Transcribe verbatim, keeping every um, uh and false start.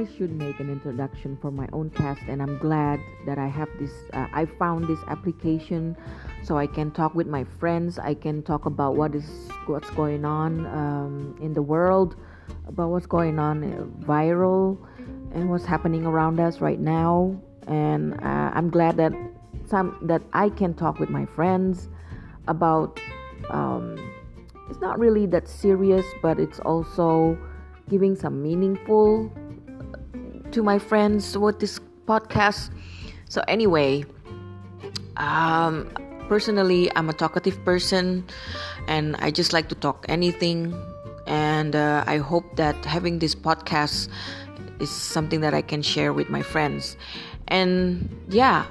I should make an introduction for my own cast, and I'm glad that I have this, uh, I found this application, so I can talk with my friends, I can talk about what is, what's going on um, in the world, about what's going on uh, viral, and what's happening around us right now, and uh, I'm glad that some, that I can talk with my friends about, um, it's not really that serious, but it's also giving some meaningful to my friends with this podcast. So anyway, um, personally, I'm a talkative person, and I just like to talk anything. And uh, I hope that having this podcast is something that I can share with my friends. And yeah,